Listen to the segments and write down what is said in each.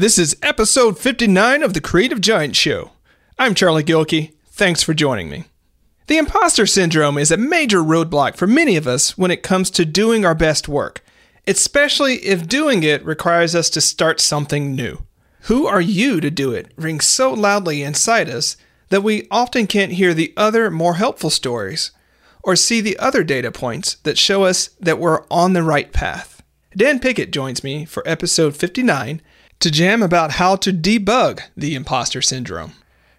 This is episode 59 of The Creative Giant Show. I'm Charlie Gilkey. Thanks for joining me. The imposter syndrome is a major roadblock for many of us when it comes to doing our best work, especially if doing it requires us to start something new. "Who are you to do it?" rings so loudly inside us that we often can't hear the other, more helpful stories or see the other data points that show us that we're on the right path. Dan Pickett joins me for episode 59 to jam about how to debug the imposter syndrome.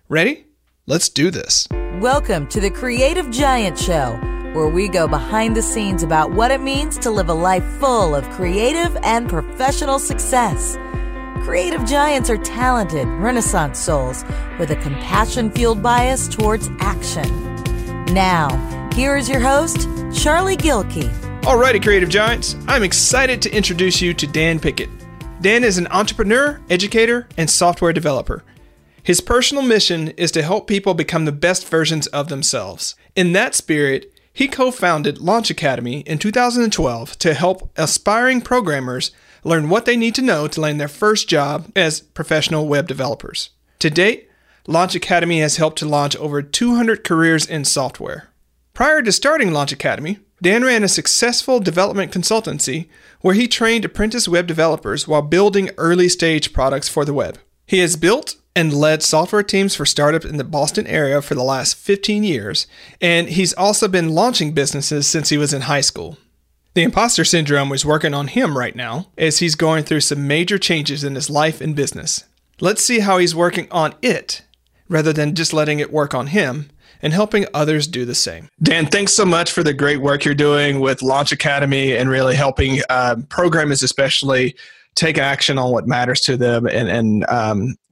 Ready? Let's do this. Welcome to the Creative Giant Show, where we go behind the scenes about what it means to live a life full of creative and professional success. Creative giants are talented, Renaissance souls with a compassion-fueled bias towards action. Now, here is your host, Charlie Gilkey. Alrighty, Creative Giants. I'm excited to introduce you to Dan Pickett. Dan is an entrepreneur, educator, and software developer. His personal mission is to help people become the best versions of themselves. In that spirit, he co-founded Launch Academy in 2012 to help aspiring programmers learn what they need to know to land their first job as professional web developers. To date, Launch Academy has helped to launch over 200 careers in software. Prior to starting Launch Academy, Dan ran a successful development consultancy where he trained apprentice web developers while building early-stage products for the web. He has built and led software teams for startups in the Boston area for the last 15 years, and he's also been launching businesses since he was in high school. The imposter syndrome is working on him right now as he's going through some major changes in his life and business. Let's see how he's working on it rather than just letting it work on him, and helping others do the same. Dan, thanks so much for the great work you're doing with Launch Academy and really helping programmers especially take action on what matters to them and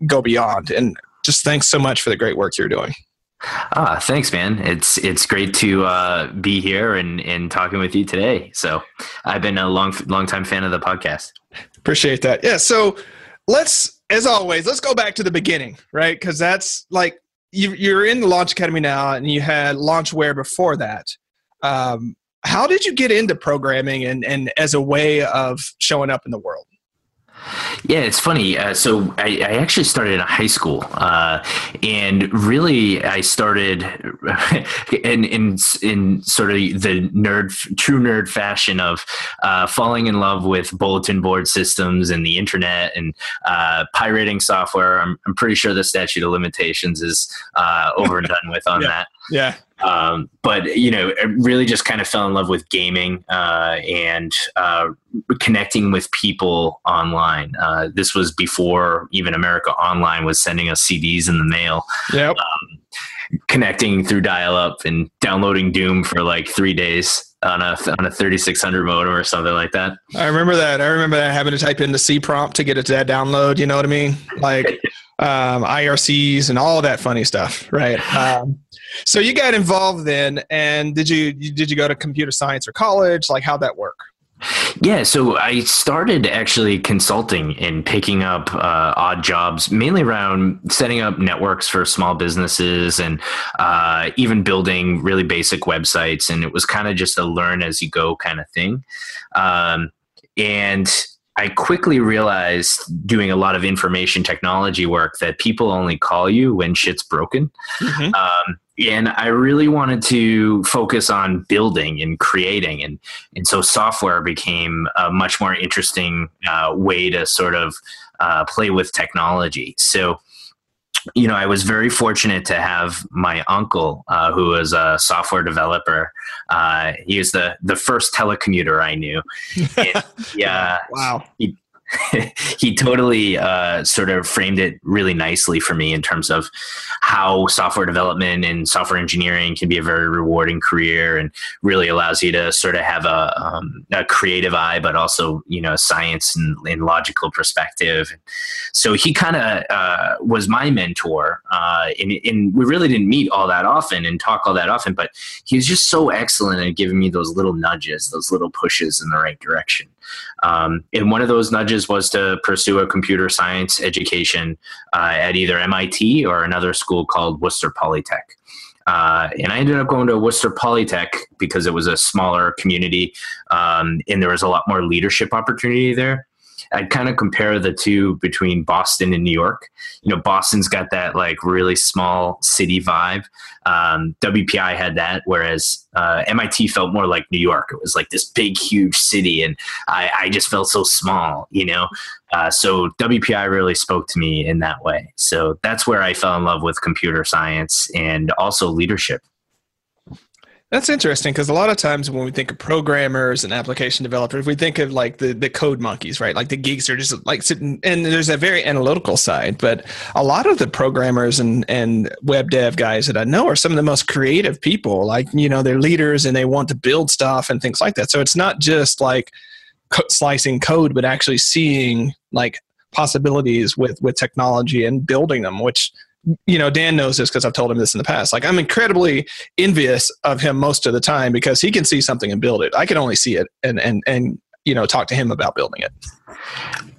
go beyond. And just thanks so much for the great work you're doing. Thanks, man. It's great to be here and talking with you today. So I've been a long-time fan of the podcast. Appreciate that. Yeah, so let's go back to the beginning, right? Because that's like, you're in the Launch Academy now, and you had Launchware before that. How did you get into programming and as a way of showing up in the world? Yeah, it's funny. So I actually started in high school, and really I started in sort of the true nerd fashion of falling in love with bulletin board systems and the internet and pirating software. I'm pretty sure the statute of limitations is over and done with on that. Yeah. But, you know, I really just kind of fell in love with gaming and connecting with people online. This was before even America Online was sending us CDs in the mail. Yep. Connecting through dial-up and downloading Doom for like 3 days on a 3600 modem or something like that. I remember that having to type in the C prompt to get it to that download. You know what I mean? Like IRCs and all that funny stuff, right? So you got involved then, and did you go to computer science or college? Like, how'd that work? Yeah, so I started actually consulting and picking up odd jobs, mainly around setting up networks for small businesses and even building really basic websites. And it was kind of just a learn as you go kind of thing. And I quickly realized doing a lot of information technology work that people only call you when shit's broken. Mm-hmm. And I really wanted to focus on building and creating. And so software became a much more interesting way to sort of play with technology. So, you know, I was very fortunate to have my uncle, who was a software developer. He was the first telecommuter I knew. Yeah. Wow. He totally sort of framed it really nicely for me in terms of how software development and software engineering can be a very rewarding career and really allows you to sort of have a creative eye, but also, you know, science and logical perspective. So he kind of was my mentor, and we really didn't meet all that often and talk all that often, but he was just so excellent at giving me those little nudges, those little pushes in the right direction. And one of those nudges was to pursue a computer science education at either MIT or another school called Worcester Polytech. And I ended up going to Worcester Polytech because it was a smaller community, and there was a lot more leadership opportunity there. I'd kind of compare the two between Boston and New York. You know, Boston's got that like really small city vibe. WPI had that, whereas MIT felt more like New York. It was like this big, huge city, and I just felt so small, you know? So WPI really spoke to me in that way. So that's where I fell in love with computer science and also leadership. That's interesting, because a lot of times when we think of programmers and application developers, we think of like the code monkeys, right? Like the geeks are just like sitting, and there's a very analytical side, but a lot of the programmers and web dev guys that I know are some of the most creative people. Like, you know, they're leaders and they want to build stuff and things like that. So it's not just like slicing code, but actually seeing like possibilities with technology and building them, which, you know, Dan knows this because I've told him this in the past. Like, I'm incredibly envious of him most of the time because he can see something and build it. I can only see it and you know, talk to him about building it.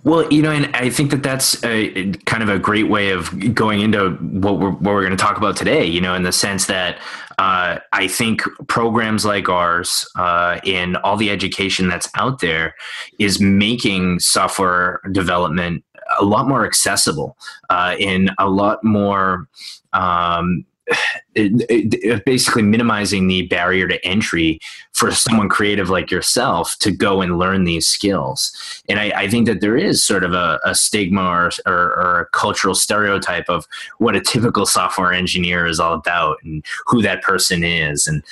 Well, you know, and I think that that's a kind of a great way of going into what we're going to talk about today, you know, in the sense that I think programs like ours and all the education that's out there is making software development a lot more accessible and a lot more basically minimizing the barrier to entry for someone creative like yourself to go and learn these skills. And I think that there is sort of a stigma or a cultural stereotype of what a typical software engineer is all about and who that person is. And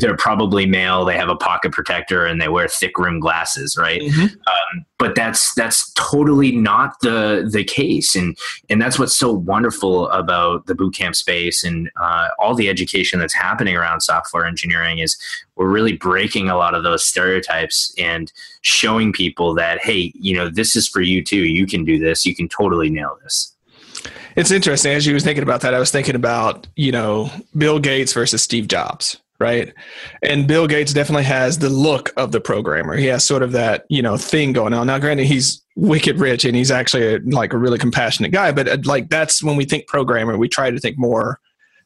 they're probably male, they have a pocket protector, and they wear thick rimmed glasses, right? Mm-hmm. But that's totally not the case. And that's what's so wonderful about the bootcamp space and all the education that's happening around software engineering is we're really breaking a lot of those stereotypes and showing people that, hey, you know, this is for you too. You can do this. You can totally nail this. It's interesting. As you were thinking about that, I was thinking about, you know, Bill Gates versus Steve Jobs, right? And Bill Gates definitely has the look of the programmer. He has sort of that, you know, thing going on. Now, granted, he's wicked rich and he's actually a really compassionate guy, but like that's when we think programmer, we try to think more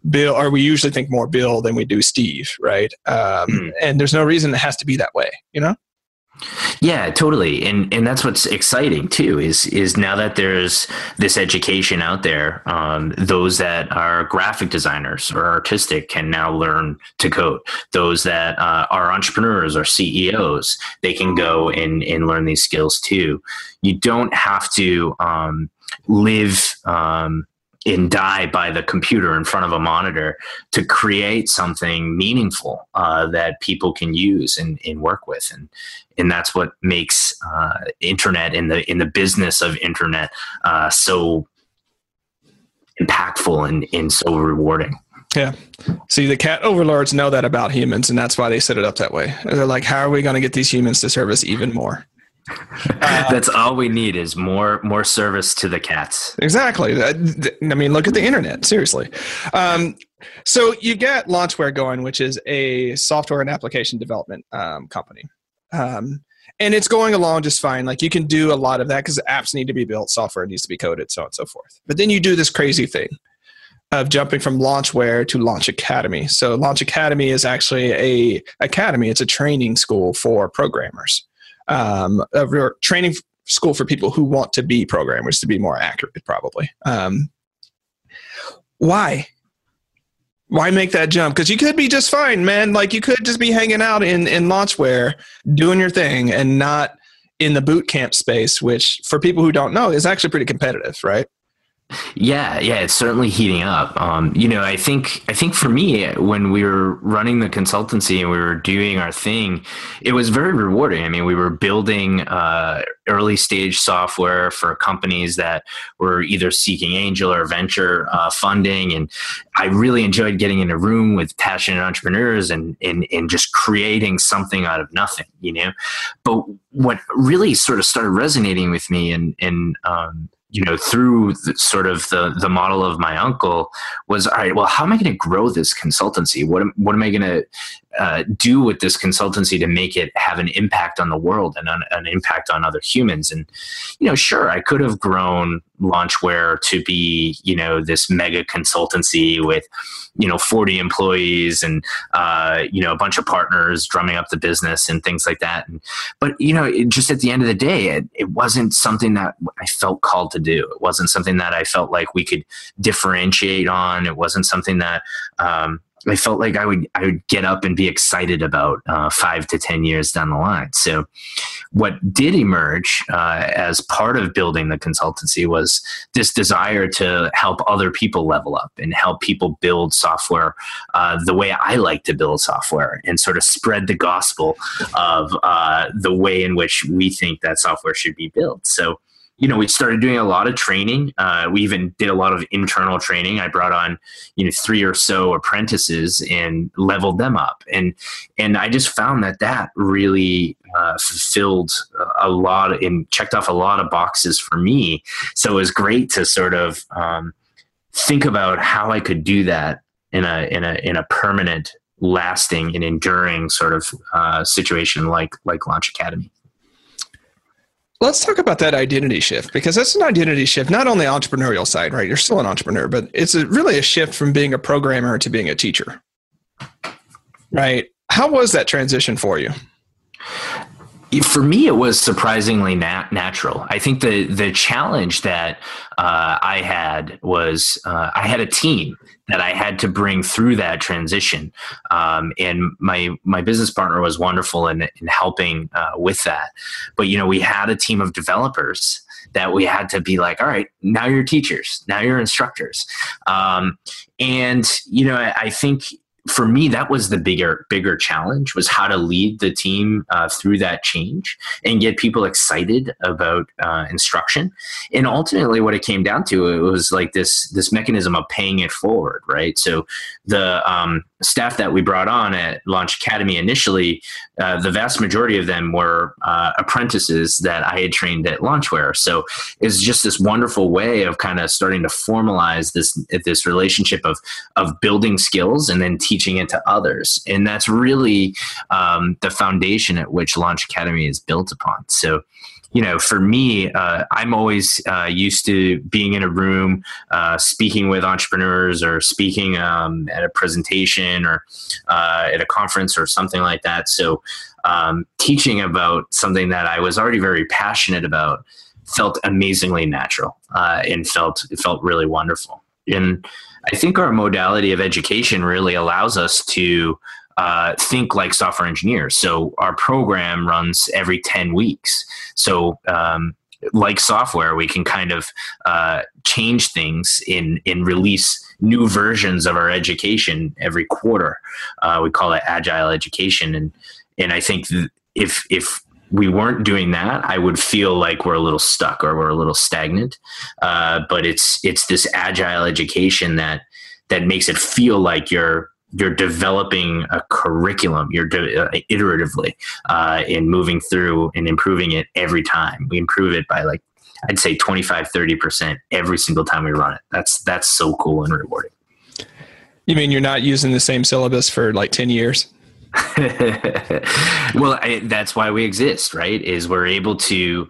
Bill, or we usually think more Bill than we do Steve, right? And there's no reason it has to be that way, you know? Yeah, totally. And that's what's exciting too, is now that there's this education out there, those that are graphic designers or artistic can now learn to code. Those that are entrepreneurs or CEOs, they can go and learn these skills too. You don't have to live and die by the computer in front of a monitor to create something meaningful that people can use and work with. And that's what makes internet and in the business of internet so impactful and so rewarding. Yeah. See, the cat overlords know that about humans, and that's why they set it up that way. They're like, how are we going to get these humans to serve us even more? That's all we need is more service to the cats. Exactly. I mean, look at the internet, seriously. So you got Launchware going, which is a software and application development company. And it's going along just fine. Like you can do a lot of that because apps need to be built, software needs to be coded, so on and so forth. But then you do this crazy thing of jumping from Launchware to Launch Academy. So Launch Academy is actually a academy. It's a training school for programmers. A training school for people who want to be programmers, to be more accurate, probably. Why make that jump? Because you could be just fine, man. Like you could just be hanging out in Launchware, doing your thing, and not in the bootcamp space, which for people who don't know is actually pretty competitive, right? Yeah, it's certainly heating up. You know, I think for me, when we were running the consultancy and we were doing our thing, it was very rewarding. I mean, we were building early stage software for companies that were either seeking angel or venture funding, and I really enjoyed getting in a room with passionate entrepreneurs and just creating something out of nothing, you know. But what really sort of started resonating with me you know, through the model of my uncle was, all right, well, how am I going to grow this consultancy? What am I going to do with this consultancy to make it have an impact on the world and an impact on other humans? And, you know, sure, I could have grown Launchware to be, you know, this mega consultancy with, you know, 40 employees and, you know, a bunch of partners drumming up the business and things like that. And, but, you know, it, just at the end of the day, it wasn't something that I felt called to do. It wasn't something that I felt like we could differentiate on. It wasn't something that, I felt like I would get up and be excited about 5 to 10 years down the line. So what did emerge as part of building the consultancy was this desire to help other people level up and help people build software the way I like to build software, and sort of spread the gospel of the way in which we think that software should be built. So, you know, we started doing a lot of training. We even did a lot of internal training. I brought on, you know, 3 or so apprentices and leveled them up. And I just found that really fulfilled a lot and checked off a lot of boxes for me. So it was great to sort of think about how I could do that in a permanent, lasting, and enduring sort of situation like Launch Academy. Let's talk about that identity shift, because that's an identity shift, not on the entrepreneurial side, right? You're still an entrepreneur, but it's really a shift from being a programmer to being a teacher, right? How was that transition for you? For me, it was surprisingly natural. I think the challenge that I had was I had a team that I had to bring through that transition. And my business partner was wonderful in helping with that. But, you know, we had a team of developers that we had to be like, all right, now you're teachers, now you're instructors. And, you know, I think for me, that was the bigger challenge, was how to lead the team through that change and get people excited about instruction. And ultimately what it came down to, it was like this mechanism of paying it forward, right? So the staff that we brought on at Launch Academy initially, the vast majority of them were apprentices that I had trained at Launchware. So it's just this wonderful way of kind of starting to formalize this relationship of building skills and then teaching it to others. And that's really the foundation at which Launch Academy is built upon. So, you know, for me, I'm always used to being in a room, speaking with entrepreneurs, or speaking at a presentation, or at a conference or something like that. So teaching about something that I was already very passionate about felt amazingly natural, and it felt really wonderful. And I think our modality of education really allows us to think like software engineers. So our program runs every 10 weeks. So like software, we can kind of change things and release new versions of our education every quarter. We call it agile education. And I think if we weren't doing that, I would feel like we're a little stuck or we're a little stagnant. But it's this agile education that makes it feel like you're developing a curriculum. You're iteratively and moving through and improving it every time. We improve it by, like, I'd say 25, 30% every single time we run it. That's so cool and rewarding. You mean you're not using the same syllabus for like 10 years? Well, that's why we exist, right? Is we're able to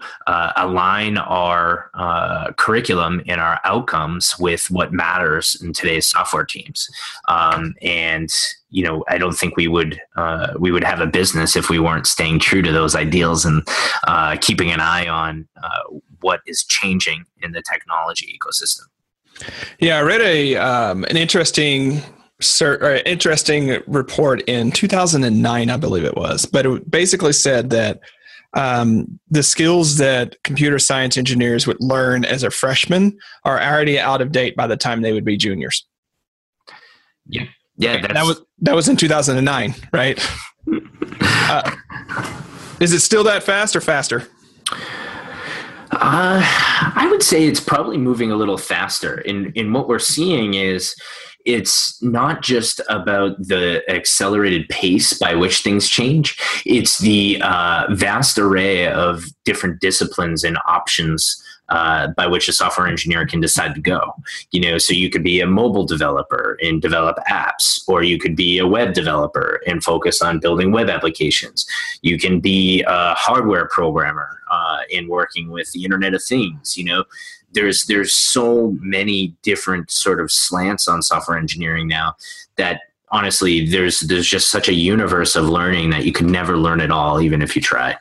align our curriculum and our outcomes with what matters in today's software teams. And, you know, I don't think we would have a business if we weren't staying true to those ideals and keeping an eye on what is changing in the technology ecosystem. Yeah, I read an interesting report in 2009, I believe it was, but it basically said that the skills that computer science engineers would learn as a freshman are already out of date by the time they would be juniors. Yeah, yeah, that was in 2009, right? Is it still that fast or faster? I would say it's probably moving a little faster. In what we're seeing is, it's not just about the accelerated pace by which things change. It's the vast array of different disciplines and options by which a software engineer can decide to go. You know, so you could be a mobile developer and develop apps, or you could be a web developer and focus on building web applications. You can be a hardware programmer and working with the Internet of Things. You know, there's so many different sort of slants on software engineering now that honestly, there's just such a universe of learning that you can never learn it all, even if you try.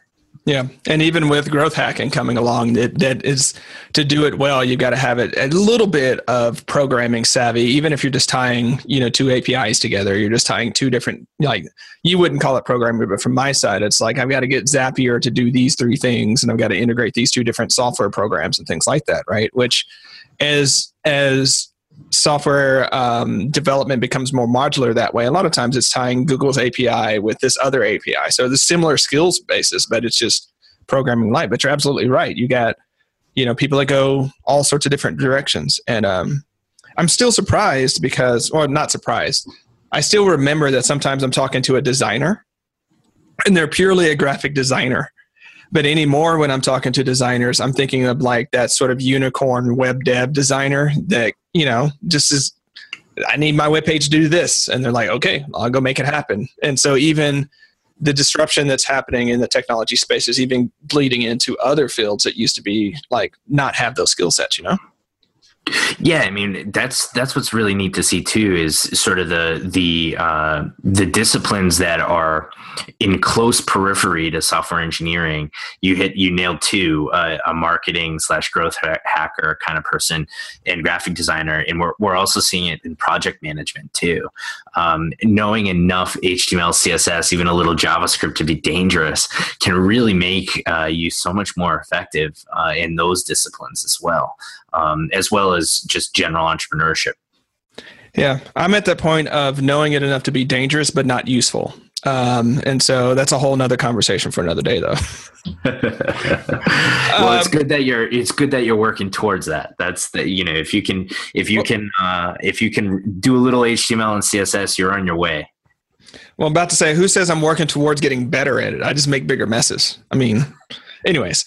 Yeah. And even with growth hacking coming along, that is, to do it well, you've got to have it a little bit of programming savvy, even if you're just tying, two APIs together, you're just tying two different, like, you wouldn't call it programming, but from my side, it's like, I've got to get Zapier to do these three things, and I've got to integrate these two different software programs and things like that, right? Which as software development becomes more modular that way. A lot of times it's tying Google's API with this other API. So the similar skills basis, but it's just programming light. But you're absolutely right. You got, people that go all sorts of different directions. And I'm still surprised because, or I'm not surprised. I still remember that sometimes I'm talking to a designer and they're purely a graphic designer. But anymore, when I'm talking to designers, I'm thinking of like that sort of unicorn web dev designer that, just is, I need my webpage to do this. And they're like, okay, I'll go make it happen. And so even the disruption that's happening in the technology space is even bleeding into other fields that used to be like not have those skill sets, Yeah, I mean, that's what's really neat to see too, is sort of the disciplines that are in close periphery to software engineering. You nailed a marketing/growth hacker kind of person and graphic designer. And we're also seeing it in project management too. Knowing enough HTML, CSS, even a little JavaScript to be dangerous can really make you so much more effective in those disciplines as well as just general entrepreneurship. Yeah. I'm at that point of knowing it enough to be dangerous, but not useful. And so that's a whole nother conversation for another day though. Well, it's good that you're working towards that. That's the, if you can do a little HTML and CSS, you're on your way. Well, I'm about to say, who says I'm working towards getting better at it? I just make bigger messes. I mean, anyways,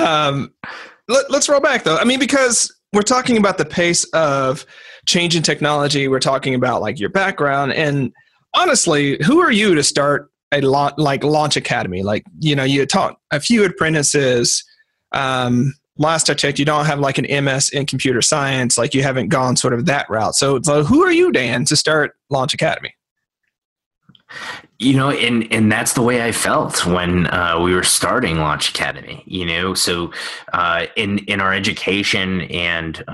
let's roll back though. I mean, because we're talking about the pace of change in technology. We're talking about like your background, and honestly, who are you to start a lot like Launch Academy? Like, you taught a few apprentices. Last I checked, you don't have like an MS in computer science. Like you haven't gone sort of that route. So who are you, Dan, to start Launch Academy? And that's the way I felt when we were starting Launch Academy, So in our education and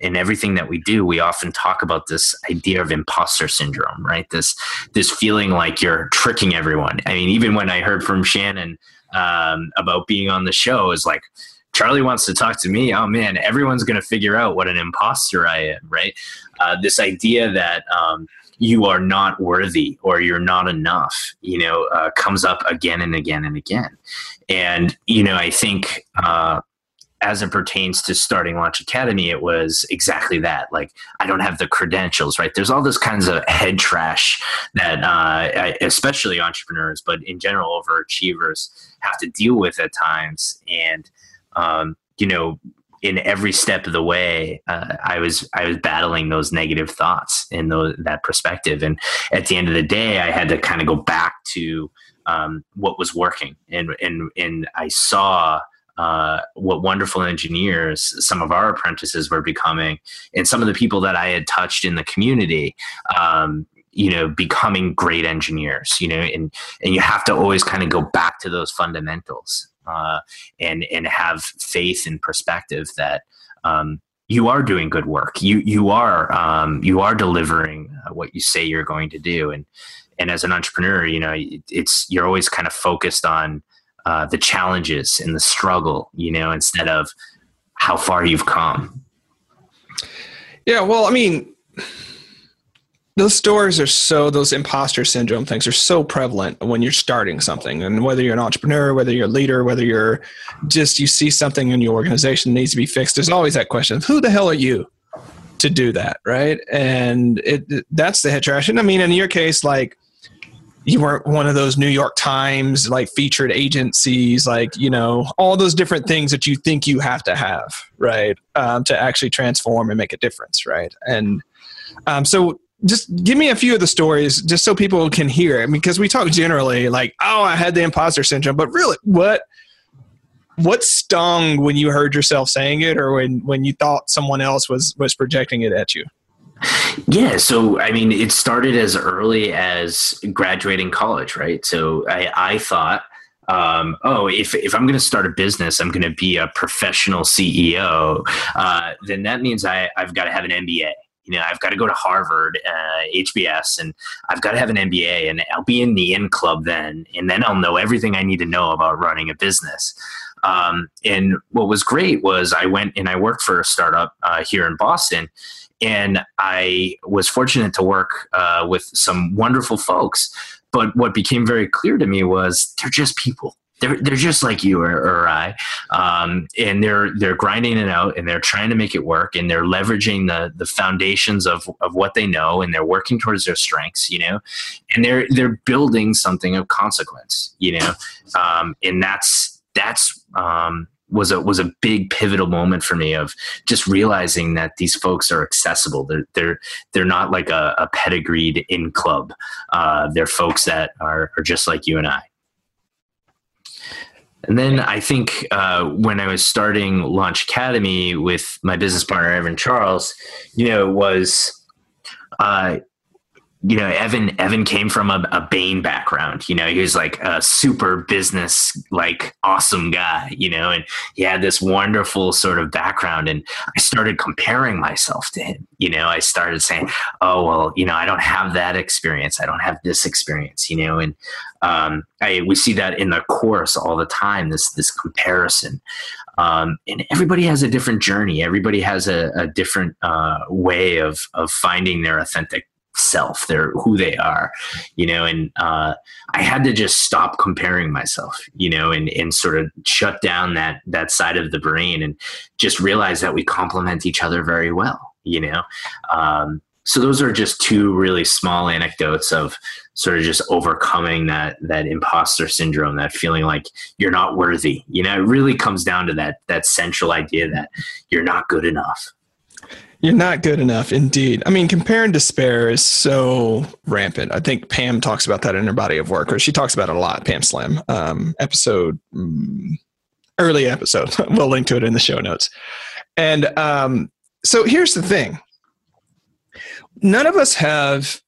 in everything that we do, we often talk about this idea of imposter syndrome, right? This feeling like you're tricking everyone. I mean, even when I heard from Shannon about being on the show, is like, Charlie wants to talk to me. Oh man, everyone's going to figure out what an imposter I am, right? This idea that you are not worthy or you're not enough, comes up again and again and again. And, I think as it pertains to starting Launch Academy, it was exactly that. Like, I don't have the credentials, right? There's all this kinds of head trash that especially entrepreneurs, but in general overachievers have to deal with at times. And, in every step of the way, I was battling those negative thoughts and that perspective. And at the end of the day, I had to kind of go back to what was working. And I saw what wonderful engineers some of our apprentices were becoming, and some of the people that I had touched in the community, becoming great engineers. And you have to always kind of go back to those fundamentals. And have faith and perspective that you are doing good work. You are delivering what you say you're going to do. And as an entrepreneur, you're always kind of focused on the challenges and the struggle, instead of how far you've come. Yeah. Well, I mean, those stories are those imposter syndrome things are so prevalent when you're starting something, and whether you're an entrepreneur, whether you're a leader, whether you're just, you see something in your organization that needs to be fixed. There's always that question of who the hell are you to do that? Right. And that's the head trash. And I mean, in your case, like you weren't one of those New York Times, like featured agencies, like, all those different things that you think you have to have, right. To actually transform and make a difference. Right. And so just give me a few of the stories just so people can hear it. I mean, because we talk generally like, oh, I had the imposter syndrome, but really what What stung when you heard yourself saying it, or when you thought someone else was projecting it at you? Yeah. So, I mean, it started as early as graduating college, right? So I thought, if I'm going to start a business, I'm going to be a professional CEO, then that means I've got to have an MBA. You know, I've got to go to Harvard, HBS, and I've got to have an MBA, and I'll be in the in club then, and then I'll know everything I need to know about running a business. And what was great was I went and I worked for a startup here in Boston, and I was fortunate to work with some wonderful folks. But what became very clear to me was they're just people. They're just like you or I, and they're grinding it out, and they're trying to make it work, and they're leveraging the foundations of what they know, and they're working towards their strengths, you know, and they're building something of consequence, you know, and that's was a big pivotal moment for me of just realizing that these folks are accessible. They're not like a pedigreed in club. They're folks that are just like you and I. And then I think when I was starting Launch Academy with my business partner, Evan Charles, you know, Evan came from a Bain background. You know, he was like a super business, like awesome guy, you know, and he had this wonderful sort of background. And I started comparing myself to him. You know, I started saying, oh, well, you know, I don't have that experience. I don't have this experience, you know, and we see that in the course all the time, this comparison. And everybody has a different journey. Everybody has a different way of finding their authentic self, they're who they are, you know, and I had to just stop comparing myself, you know, and sort of shut down that side of the brain and just realize that we complement each other very well, you know. So those are just two really small anecdotes of sort of just overcoming that imposter syndrome, that feeling like you're not worthy. You know, it really comes down to that central idea that you're not good enough. You're not good enough, indeed. I mean, compare and despair is so rampant. I think Pam talks about that in her body of work, or she talks about it a lot, Pam Slim, early episode. We'll link to it in the show notes. And so here's the thing. None of us have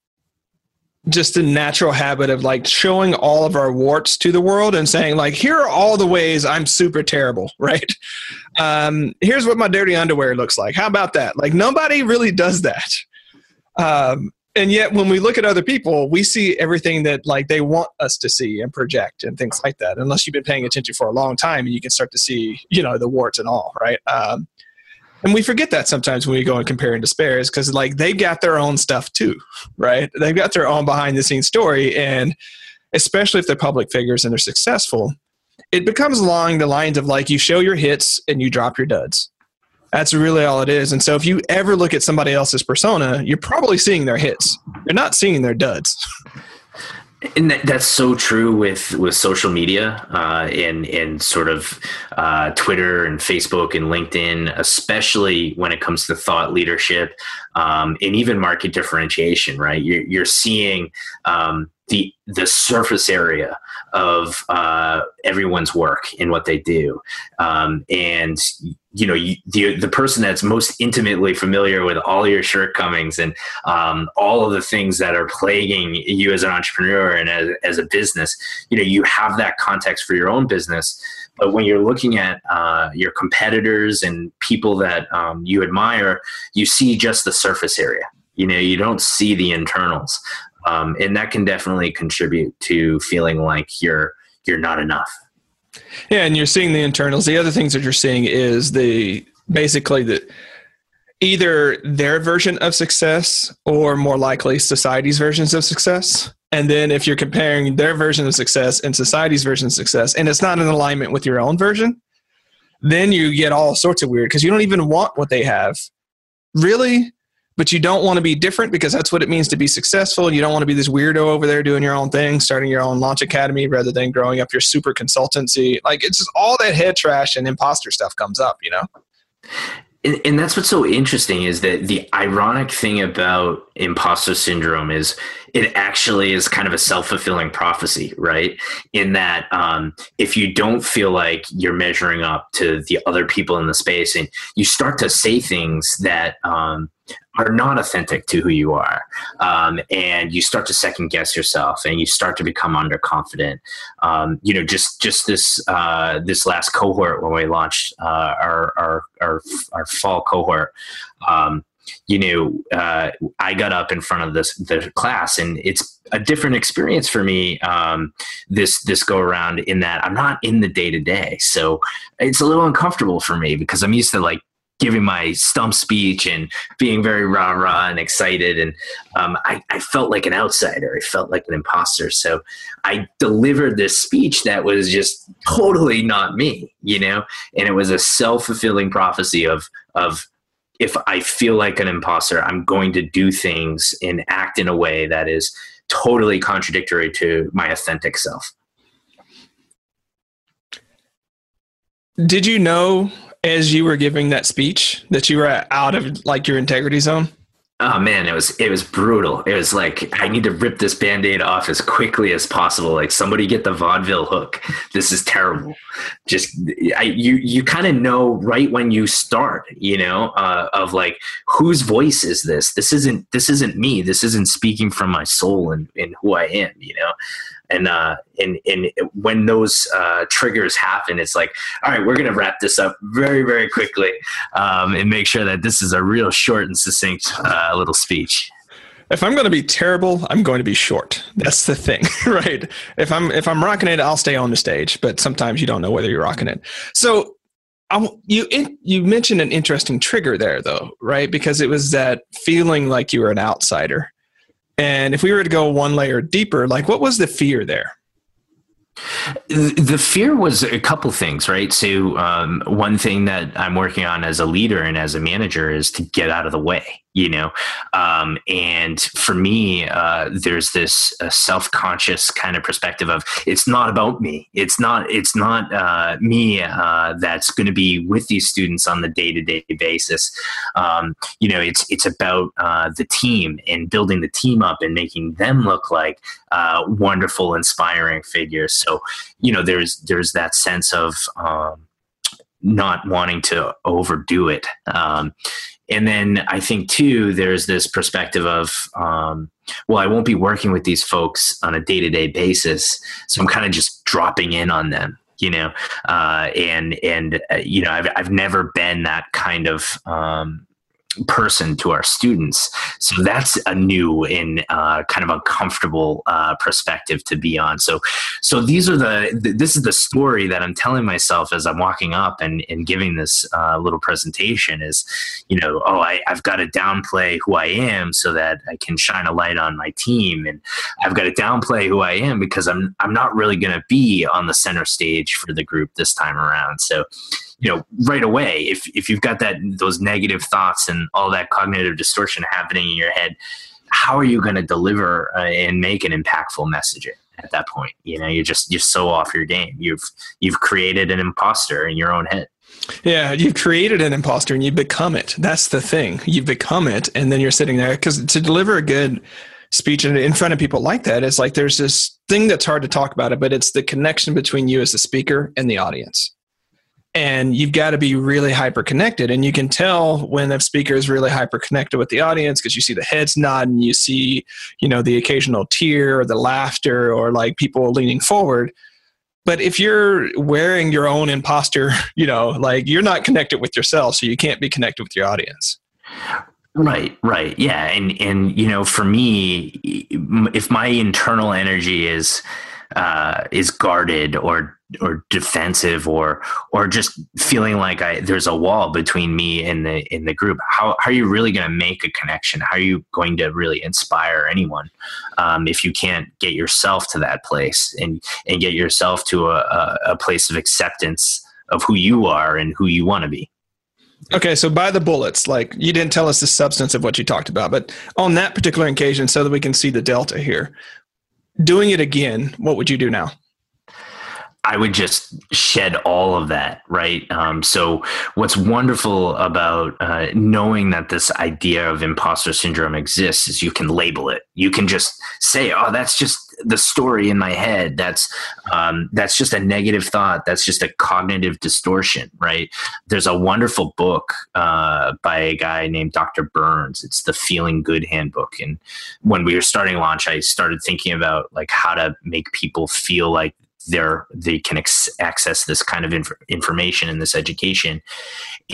just a natural habit of like showing all of our warts to the world and saying like, here are all the ways I'm super terrible, right? Here's what my dirty underwear looks like. How about that? Like nobody really does that. And yet when we look at other people, we see everything that like they want us to see and project and things like that, unless you've been paying attention for a long time and you can start to see, you know, the warts and all, right? And we forget that sometimes when we go and compare and despair is because like they got their own stuff too, right? They've got their own behind the scenes story. And especially if they're public figures and they're successful, it becomes along the lines of like you show your hits and you drop your duds. That's really all it is. And so if you ever look at somebody else's persona, you're probably seeing their hits. You're not seeing their duds. And that's so true with social media and sort of Twitter and Facebook and LinkedIn, especially when it comes to thought leadership and even market differentiation, right? You're seeing the surface area of everyone's work and what they do. And you know, the person that's most intimately familiar with all your shortcomings and all of the things that are plaguing you as an entrepreneur and as a business, you know, you have that context for your own business. But when you're looking at your competitors and people that you admire, you see just the surface area. You know, you don't see the internals. And that can definitely contribute to feeling like you're not enough. Yeah, and you're seeing the internals. The other things that you're seeing is basically either their version of success or more likely society's versions of success. And then if you're comparing their version of success and society's version of success, and it's not in alignment with your own version, then you get all sorts of weird because you don't even want what they have, really. But you don't want to be different because that's what it means to be successful. You don't want to be this weirdo over there doing your own thing, starting your own Launch Academy rather than growing up your super consultancy. Like it's just all that head trash and imposter stuff comes up, you know? And that's what's so interesting is that the ironic thing about imposter syndrome is it actually is kind of a self-fulfilling prophecy, right? In that if you don't feel like you're measuring up to the other people in the space and you start to say things that are not authentic to who you are, and you start to second guess yourself and you start to become underconfident. You know, just this this last cohort when we launched our fall cohort, I got up in front of the class, and it's a different experience for me this go around in that I'm not in the day to day, so it's a little uncomfortable for me because I'm used to like giving my stump speech and being very rah-rah and excited. And I felt like an outsider. I felt like an imposter. So I delivered this speech that was just totally not me, you know? And it was a self-fulfilling prophecy of if I feel like an imposter, I'm going to do things and act in a way that is totally contradictory to my authentic self. Did you know, as you were giving that speech, that you were out of like your integrity zone? Oh man, it was brutal. It was like, I need to rip this Band-Aid off as quickly as possible. Like, somebody get the vaudeville hook. This is terrible. Just, you kind of know right when you start, you know, of like, whose voice is this? This isn't me. This isn't speaking from my soul and who I am, you know? And when those triggers happen, it's like, all right, we're going to wrap this up very, very quickly and make sure that this is a real short and succinct little speech. If I'm going to be terrible, I'm going to be short. That's the thing, right? If I'm rocking it, I'll stay on the stage. But sometimes you don't know whether you're rocking it. So you mentioned an interesting trigger there, though, right? Because it was that feeling like you were an outsider. And if we were to go one layer deeper, like, what was the fear there? The fear was a couple things, right? So one thing that I'm working on as a leader and as a manager is to get out of the way, you know? And for me, there's this self-conscious kind of perspective of, it's not about me. It's not me that's going to be with these students on the day-to-day basis. You know, it's about the team and building the team up and making them look like wonderful, inspiring figures. So, you know, there's that sense of not wanting to overdo it. And then I think too, there's this perspective of, well, I won't be working with these folks on a day-to-day basis. So I'm kind of just dropping in on them, you know? You know, I've never been that kind of, person to our students. So that's a new and kind of uncomfortable perspective to be on. So these are this is the story that I'm telling myself as I'm walking up and giving this little presentation is, you know, oh, I've got to downplay who I am so that I can shine a light on my team. And I've got to downplay who I am because I'm not really going to be on the center stage for the group this time around. So, you know, right away, if you've got those negative thoughts and all that cognitive distortion happening in your head, how are you going to deliver and make an impactful message at that point? You know, you're so off your game. You've created an imposter in your own head. Yeah, you've created an imposter and you become it. That's the thing. You become it, and then you're sitting there, because to deliver a good speech in front of people like that is like, there's this thing that's hard to talk about it, but it's the connection between you as the speaker and the audience. And you've got to be really hyper-connected. And you can tell when a speaker is really hyper-connected with the audience, because you see the heads nod and you see, you know, the occasional tear or the laughter or like people leaning forward. But if you're wearing your own imposter, you know, like, you're not connected with yourself, so you can't be connected with your audience. Right. Yeah. And you know, for me, if my internal energy is guarded or defensive or just feeling like there's a wall between me and the group, how are you really going to make a connection? How are you going to really inspire anyone if you can't get yourself to that place and get yourself to a place of acceptance of who you are and who you want to be? Okay, so by the bullets, like, you didn't tell us the substance of what you talked about, but on that particular occasion, so that we can see the delta here, doing it again, what would you do now? I would just shed all of that, right? So what's wonderful about knowing that this idea of imposter syndrome exists is you can label it. You can just say, oh, that's just the story in my head. That's just a negative thought. That's just a cognitive distortion, right? There's a wonderful book by a guy named Dr. Burns. It's the Feeling Good Handbook. And when we were starting Launch, I started thinking about like how to make people feel like they can access this kind of information and this education.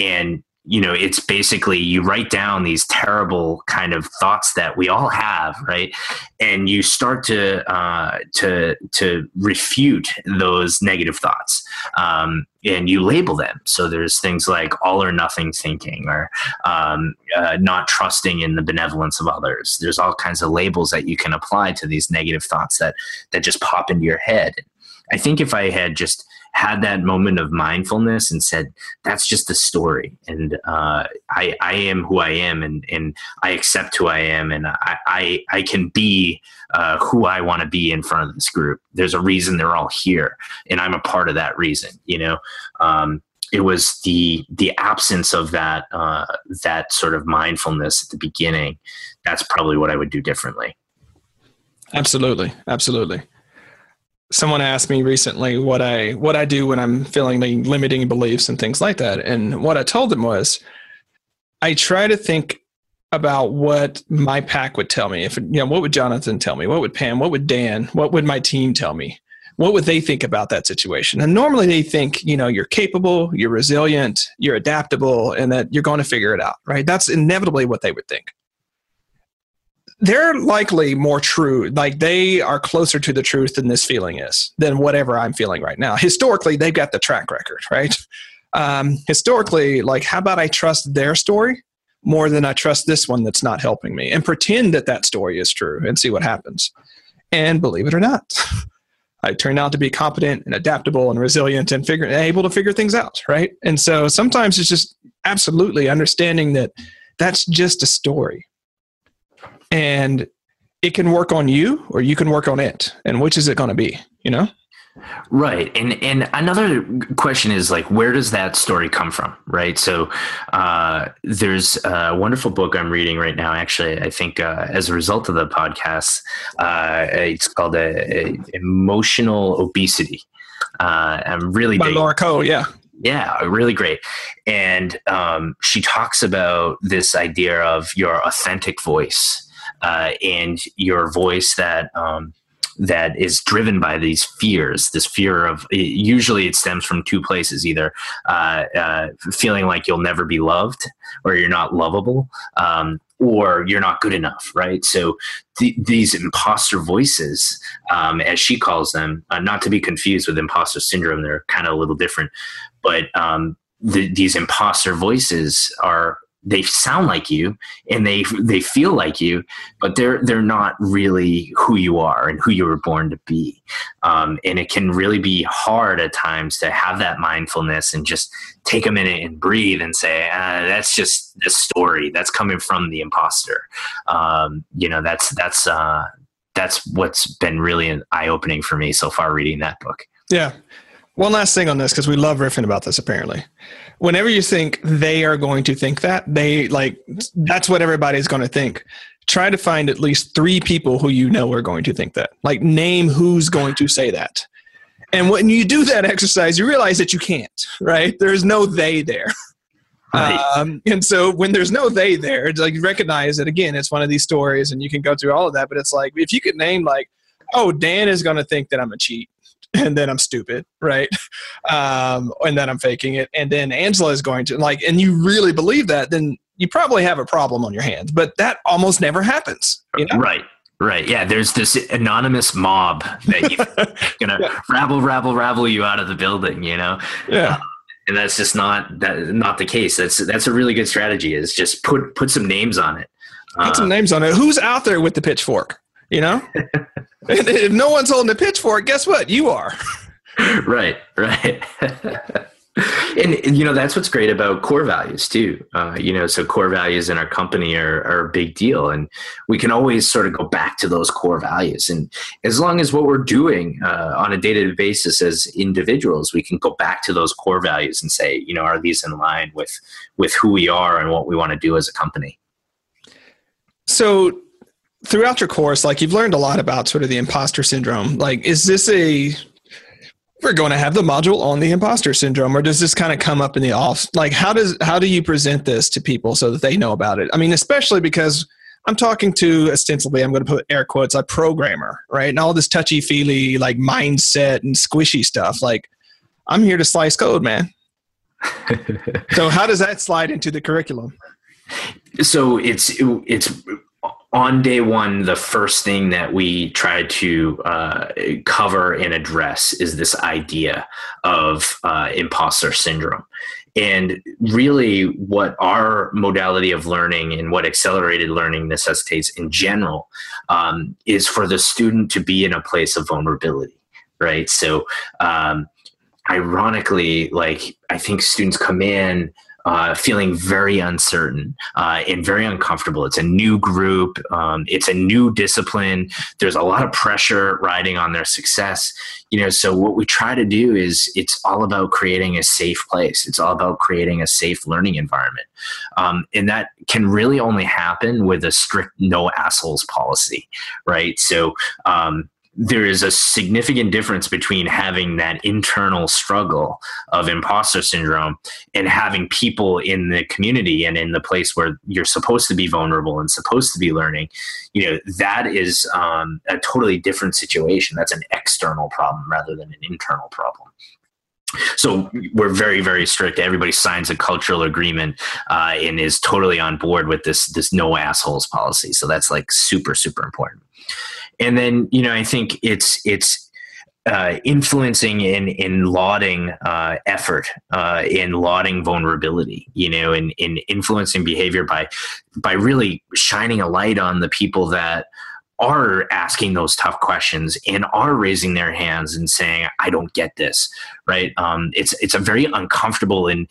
And, you know, it's basically you write down these terrible kind of thoughts that we all have, right? And you start to refute those negative thoughts. And you label them. So there's things like all or nothing thinking or not trusting in the benevolence of others. There's all kinds of labels that you can apply to these negative thoughts that just pop into your head. I think if I had just had that moment of mindfulness and said, that's just the story. And I am who I am and I accept who I am. And I can be who I want to be in front of this group. There's a reason they're all here. And I'm a part of that reason, you know. It was the absence of that sort of mindfulness at the beginning. That's probably what I would do differently. Absolutely. Absolutely. Someone asked me recently what I do when I'm feeling like limiting beliefs and things like that. And what I told them was I try to think about what my pack would tell me. If, you know, what would Jonathan tell me? What would Pam? What would Dan? What would my team tell me? What would they think about that situation? And normally they think, you know, you're capable, you're resilient, you're adaptable, and that you're going to figure it out, right? That's inevitably what they would think. They're likely more true, like they are closer to the truth than this feeling is, than whatever I'm feeling right now. Historically, they've got the track record, right? Historically, like, how about I trust their story more than I trust this one that's not helping me, and pretend that that story is true and see what happens. And believe it or not, I turned out to be competent and adaptable and resilient and able to figure things out, right? And so sometimes it's just absolutely understanding that that's just a story. And it can work on you or you can work on it. And which is it going to be, you know? Right. And another question is like, where does that story come from? Right. So there's a wonderful book I'm reading right now. Actually, I think as a result of the podcast, it's called Emotional Obesity. I'm really big. By Laura Cole. Yeah. Yeah, really great. And she talks about this idea of your authentic voice. And your voice that is driven by these fears, this fear of, usually it stems from two places, either feeling like you'll never be loved or you're not lovable, or you're not good enough, right? So these imposter voices, as she calls them, not to be confused with imposter syndrome, they're kind of a little different, but these imposter voices are, they sound like you and they feel like you, but they're not really who you are and who you were born to be. And it can really be hard at times to have that mindfulness and just take a minute and breathe and say, that's just a story that's coming from the imposter. You know, that's what's been really eye-opening for me so far reading that book. Yeah. One last thing on this, because we love riffing about this, apparently. Whenever you think they are going to think that, that's what everybody's going to think. Try to find at least three people who you know are going to think that. Like, name who's going to say that. And when you do that exercise, you realize that you can't, right? There's no they there. Right. And so when there's no they there, it's like, you recognize that, again, it's one of these stories and you can go through all of that. But it's like, if you could name like, oh, Dan is going to think that I'm a cheat. And then I'm stupid, right? And then I'm faking it. And then Angela is going to, like, and you really believe that, then you probably have a problem on your hands. But that almost never happens, you know? Right. Right. Yeah. There's this anonymous mob that you're going to rabble you out of the building, you know? Yeah. And that's just not the case. That's a really good strategy, is just put some names on it. Put some names on it. Who's out there with the pitchfork, you know? And if no one's holding a pitchfork, guess what? You are. Right. And, you know, that's what's great about core values too. You know, so core values in our company are a big deal, and we can always sort of go back to those core values. And as long as what we're doing on a day-to-day basis as individuals, we can go back to those core values and say, you know, are these in line with who we are and what we want to do as a company? So throughout your course, like, you've learned a lot about sort of the imposter syndrome. Like, is this we're going to have the module on the imposter syndrome, or does this kind of come up in the off? Like, how do you present this to people so that they know about it? I mean, especially because I'm talking to, ostensibly, I'm going to put air quotes, a programmer, right? And all this touchy feely, like, mindset and squishy stuff. Like, I'm here to slice code, man. So how does that slide into the curriculum? So it's on day one, the first thing that we try to cover and address is this idea of imposter syndrome. And really what our modality of learning and what accelerated learning necessitates in general is for the student to be in a place of vulnerability, right? So ironically, like, I think students come in feeling very uncertain and very uncomfortable. It's a new group. It's a new discipline. There's a lot of pressure riding on their success. You know, so what we try to do is, it's all about creating a safe place. It's all about creating a safe learning environment. And that can really only happen with a strict no assholes policy, right? So, there is a significant difference between having that internal struggle of imposter syndrome and having people in the community and in the place where you're supposed to be vulnerable and supposed to be learning. You know, that is a totally different situation. That's an external problem rather than an internal problem. So we're very, very strict. Everybody signs a cultural agreement and is totally on board with this no assholes policy. So that's, like, super, super important. And then, you know, I think it's influencing and in lauding effort, in lauding vulnerability, you know, and in influencing behavior by really shining a light on the people that are asking those tough questions and are raising their hands and saying, I don't get this, right? It's a very uncomfortable and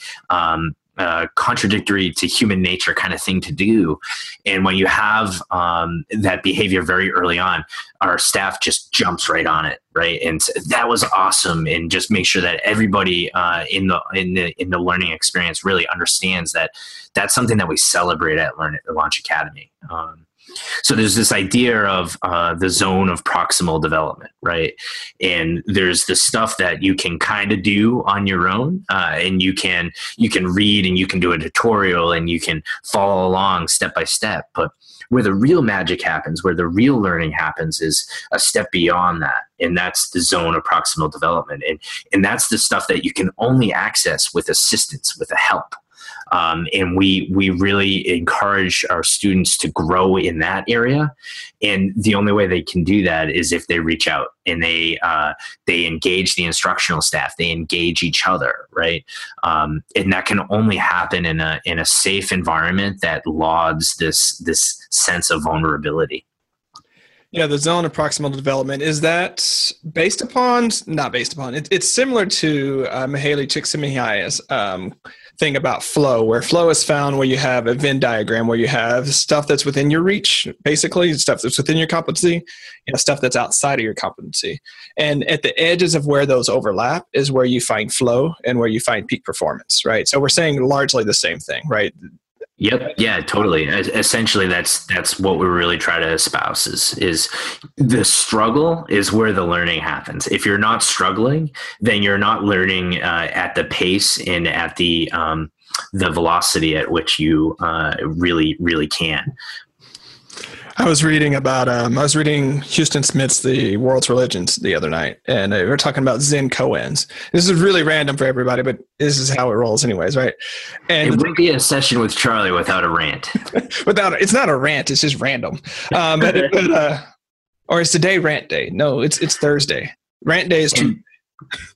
contradictory to human nature kind of thing to do. And when you have that behavior very early on, our staff just jumps right on it, right? And that was awesome. And just make sure that everybody in the learning experience really understands that that's something that we celebrate at Launch Academy. So there's this idea of the zone of proximal development, right? And there's the stuff that you can kind of do on your own, and you can read and you can do a tutorial and you can follow along step by step. But where the real magic happens, where the real learning happens, is a step beyond that. And that's the zone of proximal development. And that's the stuff that you can only access with assistance, with a help. And we really encourage our students to grow in that area. And the only way they can do that is if they reach out and they engage the instructional staff, they engage each other, right? And that can only happen in a safe environment that lauds this sense of vulnerability. Yeah, the zone of proximal development, is that based upon, not based upon, it's similar to Mihaly Csikszentmihalyi's thing about flow, where flow is found where you have a Venn diagram, where you have stuff that's within your reach, basically, stuff that's within your competency, and stuff that's outside of your competency. And at the edges of where those overlap is where you find flow and where you find peak performance, right? So we're saying largely the same thing, right? Yep. Yeah, totally. Essentially, that's what we really try to espouse is the struggle is where the learning happens. If you're not struggling, then you're not learning at the pace and at the velocity at which you really, really can. I was reading about, Houston Smith's The World's Religions the other night, and we were talking about Zen koans. This is really random for everybody, but this is how it rolls anyways, right? And it wouldn't be a session with Charlie without a rant. It's not a rant, it's just random. Or is today rant day? No, it's Thursday. Rant day is Tuesday.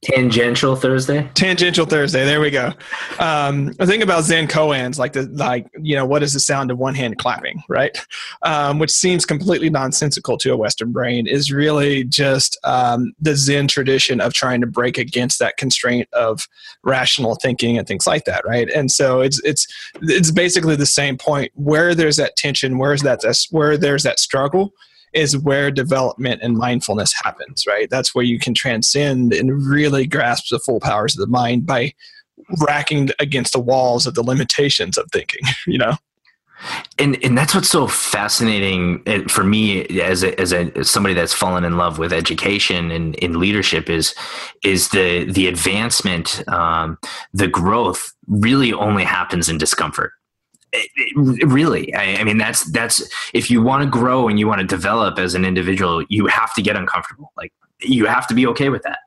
Tangential Thursday. Tangential Thursday. There we go. I think about Zen koans, like what is the sound of one hand clapping, right? Which seems completely nonsensical to a Western brain, is really just the Zen tradition of trying to break against that constraint of rational thinking and things like that, right? And so it's basically the same point. Where there's that tension, where there's that struggle, is where development and mindfulness happens, right? That's where you can transcend and really grasp the full powers of the mind by racking against the walls of the limitations of thinking, you know? And that's what's so fascinating for me as somebody that's fallen in love with education and in leadership is the advancement, the growth really only happens in discomfort. I mean, that's if you want to grow and you want to develop as an individual, you have to get uncomfortable. Like you have to be okay with that.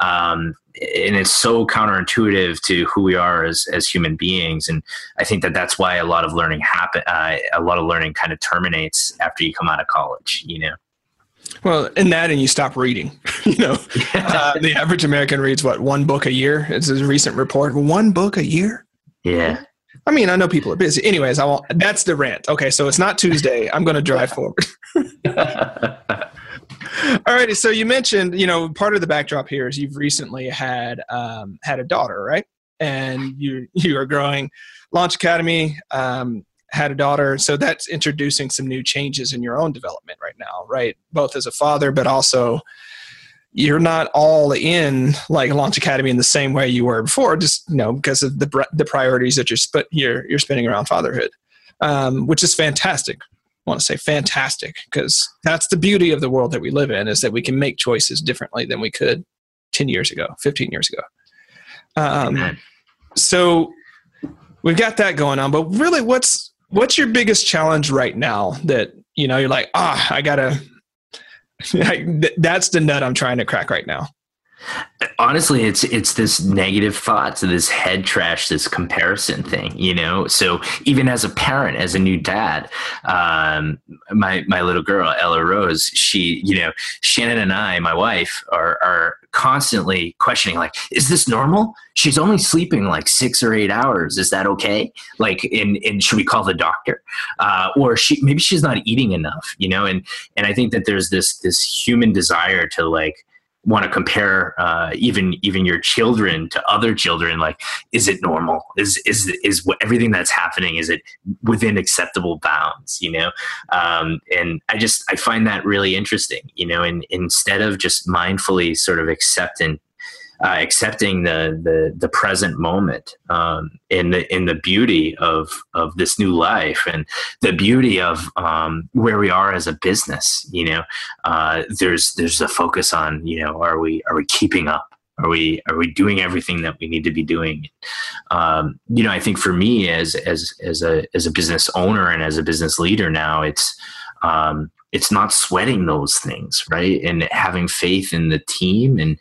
And it's so counterintuitive to who we are as human beings. And I think that's why a lot of learning kind of terminates after you come out of college, you know? Well, and you stop reading, you know, the average American reads one book a year. It's a recent report, one book a year. Yeah. I mean, I know people are busy. Anyways, that's the rant. Okay, so it's not Tuesday. I'm going to drive forward. All righty. So you mentioned, part of the backdrop here is you've recently had a daughter, right? And you are growing Launch Academy, had a daughter. So that's introducing some new changes in your own development right now, right? Both as a father, but also you're not all in like Launch Academy in the same way you were before, just, because of the priorities that you're spinning around fatherhood, which is fantastic. I want to say fantastic, because that's the beauty of the world that we live in, is that we can make choices differently than we could 10 years ago, 15 years ago. So we've got that going on, but really what's your biggest challenge right now that, you're like, that's the nut I'm trying to crack right now. Honestly, it's this negative thoughts, this head trash, this comparison thing, So even as a parent, as a new dad, my little girl, Ella Rose, she, Shannon and I, my wife, are constantly questioning, like, is this normal? She's only sleeping like 6 or 8 hours. Is that okay? Like, and should we call the doctor? Or maybe she's not eating enough, And I think that there's this human desire to want to compare even your children to other children. Like, is it normal? Is everything that's happening, is it within acceptable bounds? And I find that really interesting. And instead of just mindfully sort of accepting the present moment, in the beauty of this new life and the beauty of where we are as a business, there's a focus on are we keeping up? Are we doing everything that we need to be doing? I think for me as a business owner and as a business leader now, it's not sweating those things, right? And having faith in the team and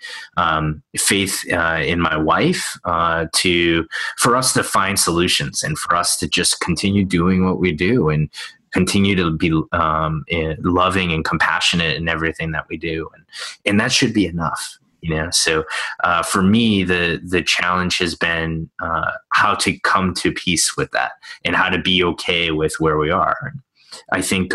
faith in my wife for us to find solutions and for us to just continue doing what we do and continue to be loving and compassionate in everything that we do. And that should be enough, So for me, the challenge has been how to come to peace with that and how to be okay with where we are. I think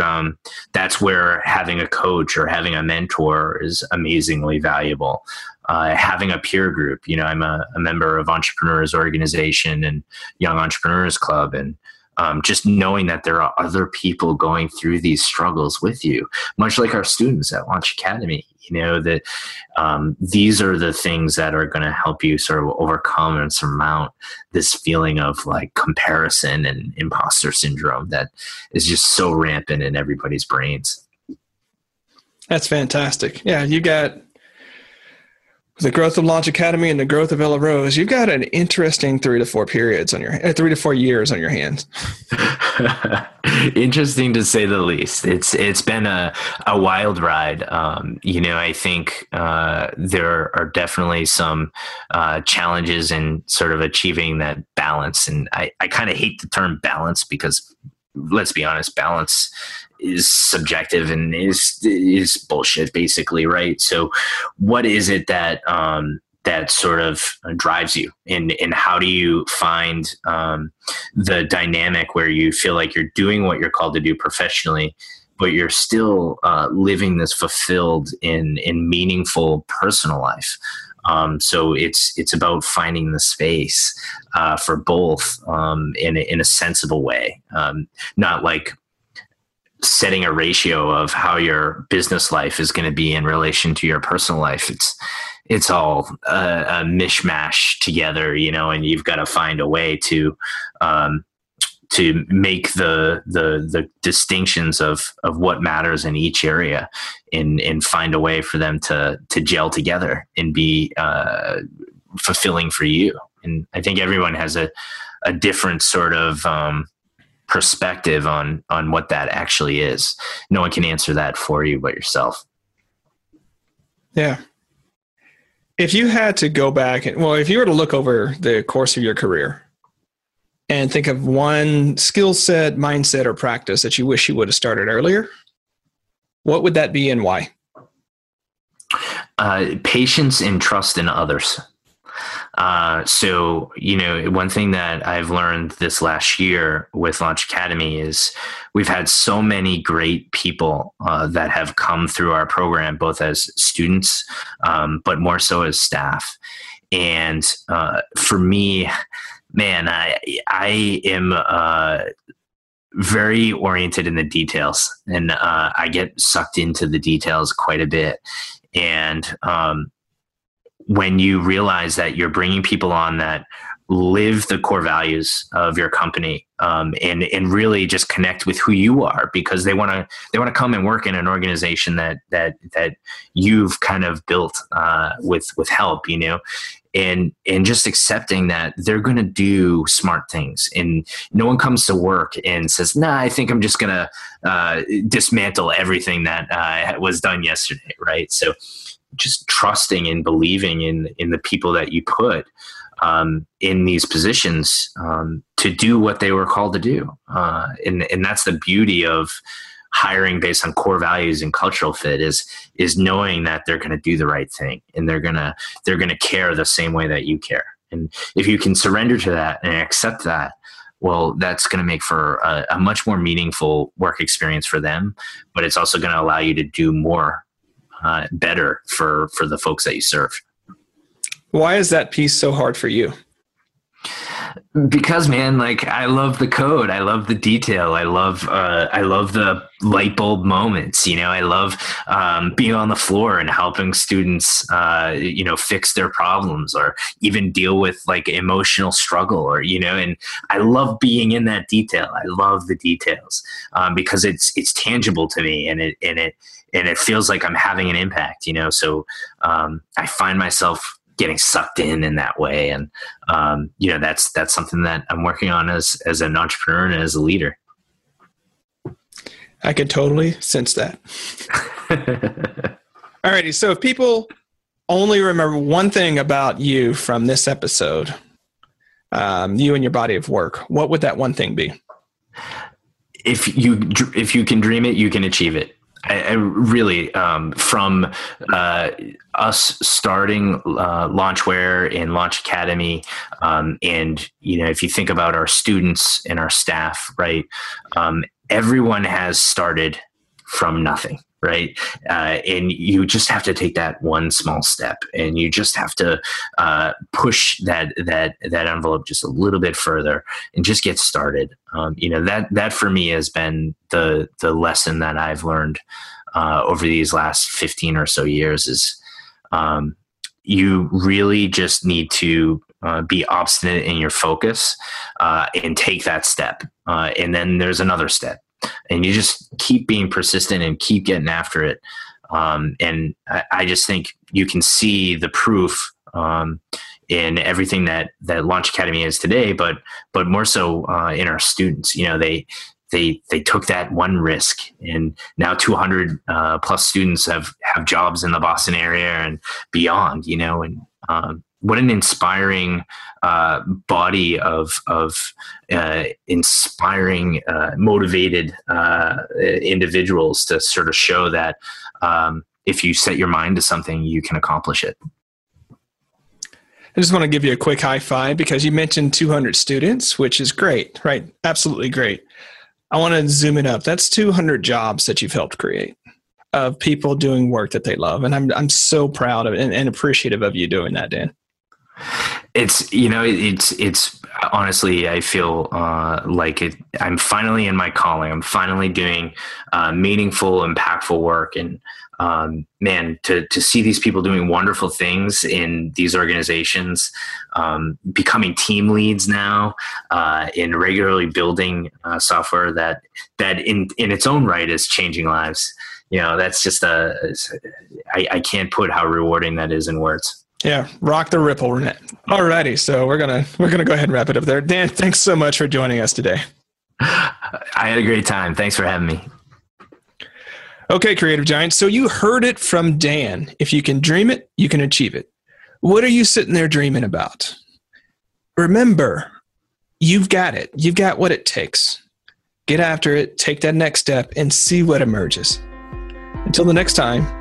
that's where having a coach or having a mentor is amazingly valuable. Having a peer group, I'm a member of Entrepreneurs Organization and Young Entrepreneurs Club, and just knowing that there are other people going through these struggles with you, much like our students at Launch Academy, that these are the things that are going to help you sort of overcome and surmount this feeling of like comparison and imposter syndrome that is just so rampant in everybody's brains. That's fantastic. Yeah, you got the growth of Launch Academy and the growth of Ella Rose, you've got an interesting 3 to 4 years on your hands. Interesting to say the least. It's been a wild ride. I think there are definitely some challenges in sort of achieving that balance. And I kind of hate the term balance because, let's be honest, balance is subjective and is bullshit, basically, right? So what is it that that sort of drives you, and how do you find the dynamic where you feel like you're doing what you're called to do professionally, but you're still living this fulfilled in meaningful personal life. So it's about finding the space for both in a sensible way, not like setting a ratio of how your business life is going to be in relation to your personal life. It's all a mishmash together, you know, and you've got to find a way to make the distinctions of what matters in each area, and find a way for them to gel together and be fulfilling for you. And I think everyone has a different sort of perspective on what that actually is. No one can answer that for you but yourself. Yeah. If you had to go back and, well, if you were to look over the course of your career and think of one skill set, mindset, or practice that you wish you would have started earlier, what would that be and why? Patience and trust in others. So, you know, one thing that I've learned this last year with Launch Academy is we've had so many great people that have come through our program, both as students, but more so as staff. And for me, man, I am very oriented in the details, and I get sucked into the details quite a bit. And when you realize that you're bringing people on that live the core values of your company, and really just connect with who you are, because they want to come and work in an organization that you've kind of built with help, you know, and just accepting that they're going to do smart things, and no one comes to work and says, "Nah, I think I'm just going to dismantle everything that was done yesterday," right? So just trusting and believing in the people that you put in these positions to do what they were called to do. And that's the beauty of hiring based on core values and cultural fit is knowing that they're going to do the right thing, and they're going to care the same way that you care. And if you can surrender to that and accept that, well, that's going to make for a much more meaningful work experience for them, but it's also going to allow you to do more better for the folks that you serve. Why is that piece so hard for you? Because, man, like, I love the code. I love the detail. I love the light bulb moments. You know, I love being on the floor and helping students, you know, fix their problems, or even deal with like emotional struggle, or, you know, and I love being in that detail. I love the details because it's tangible to me, and it feels like I'm having an impact, you know? So, I find myself getting sucked in that way. And, you know, that's something that I'm working on as an entrepreneur and as a leader. I could totally sense that. Alrighty. So if people only remember one thing about you from this episode, you and your body of work, what would that one thing be? If you can dream it, you can achieve it. I really, from us starting Launchware and Launch Academy, and, you know, if you think about our students and our staff, right, everyone has started from nothing, right? And you just have to take that one small step, and you just have to push that envelope just a little bit further and just get started. You know, that for me has been the lesson that I've learned over these last 15 or so years is you really just need to be obstinate in your focus and take that step. And then there's another step. And you just keep being persistent and keep getting after it. And I just think you can see the proof in everything that Launch Academy is today, but more so in our students. You know, they took that one risk, and now 200 plus students have jobs in the Boston area and beyond, you know, and what an inspiring body of inspiring, motivated individuals to sort of show that if you set your mind to something, you can accomplish it. I just want to give you a quick high five because you mentioned 200 students, which is great, right? Absolutely great. I want to zoom it up. That's 200 jobs that you've helped create of people doing work that they love. And I'm so proud of it and appreciative of you doing that, Dan. It's, you know, it's honestly, I feel like I'm finally in my calling. I'm finally doing meaningful, impactful work. And man, to see these people doing wonderful things in these organizations, becoming team leads now, and regularly building software that in its own right is changing lives. You know, that's just I can't put how rewarding that is in words. Yeah. Rock the ripple, Renette. Alrighty. So we're going to go ahead and wrap it up there. Dan, thanks so much for joining us today. I had a great time. Thanks for having me. Okay, creative giants. So you heard it from Dan. If you can dream it, you can achieve it. What are you sitting there dreaming about? Remember, you've got it. You've got what it takes. Get after it. Take that next step and see what emerges. Until the next time,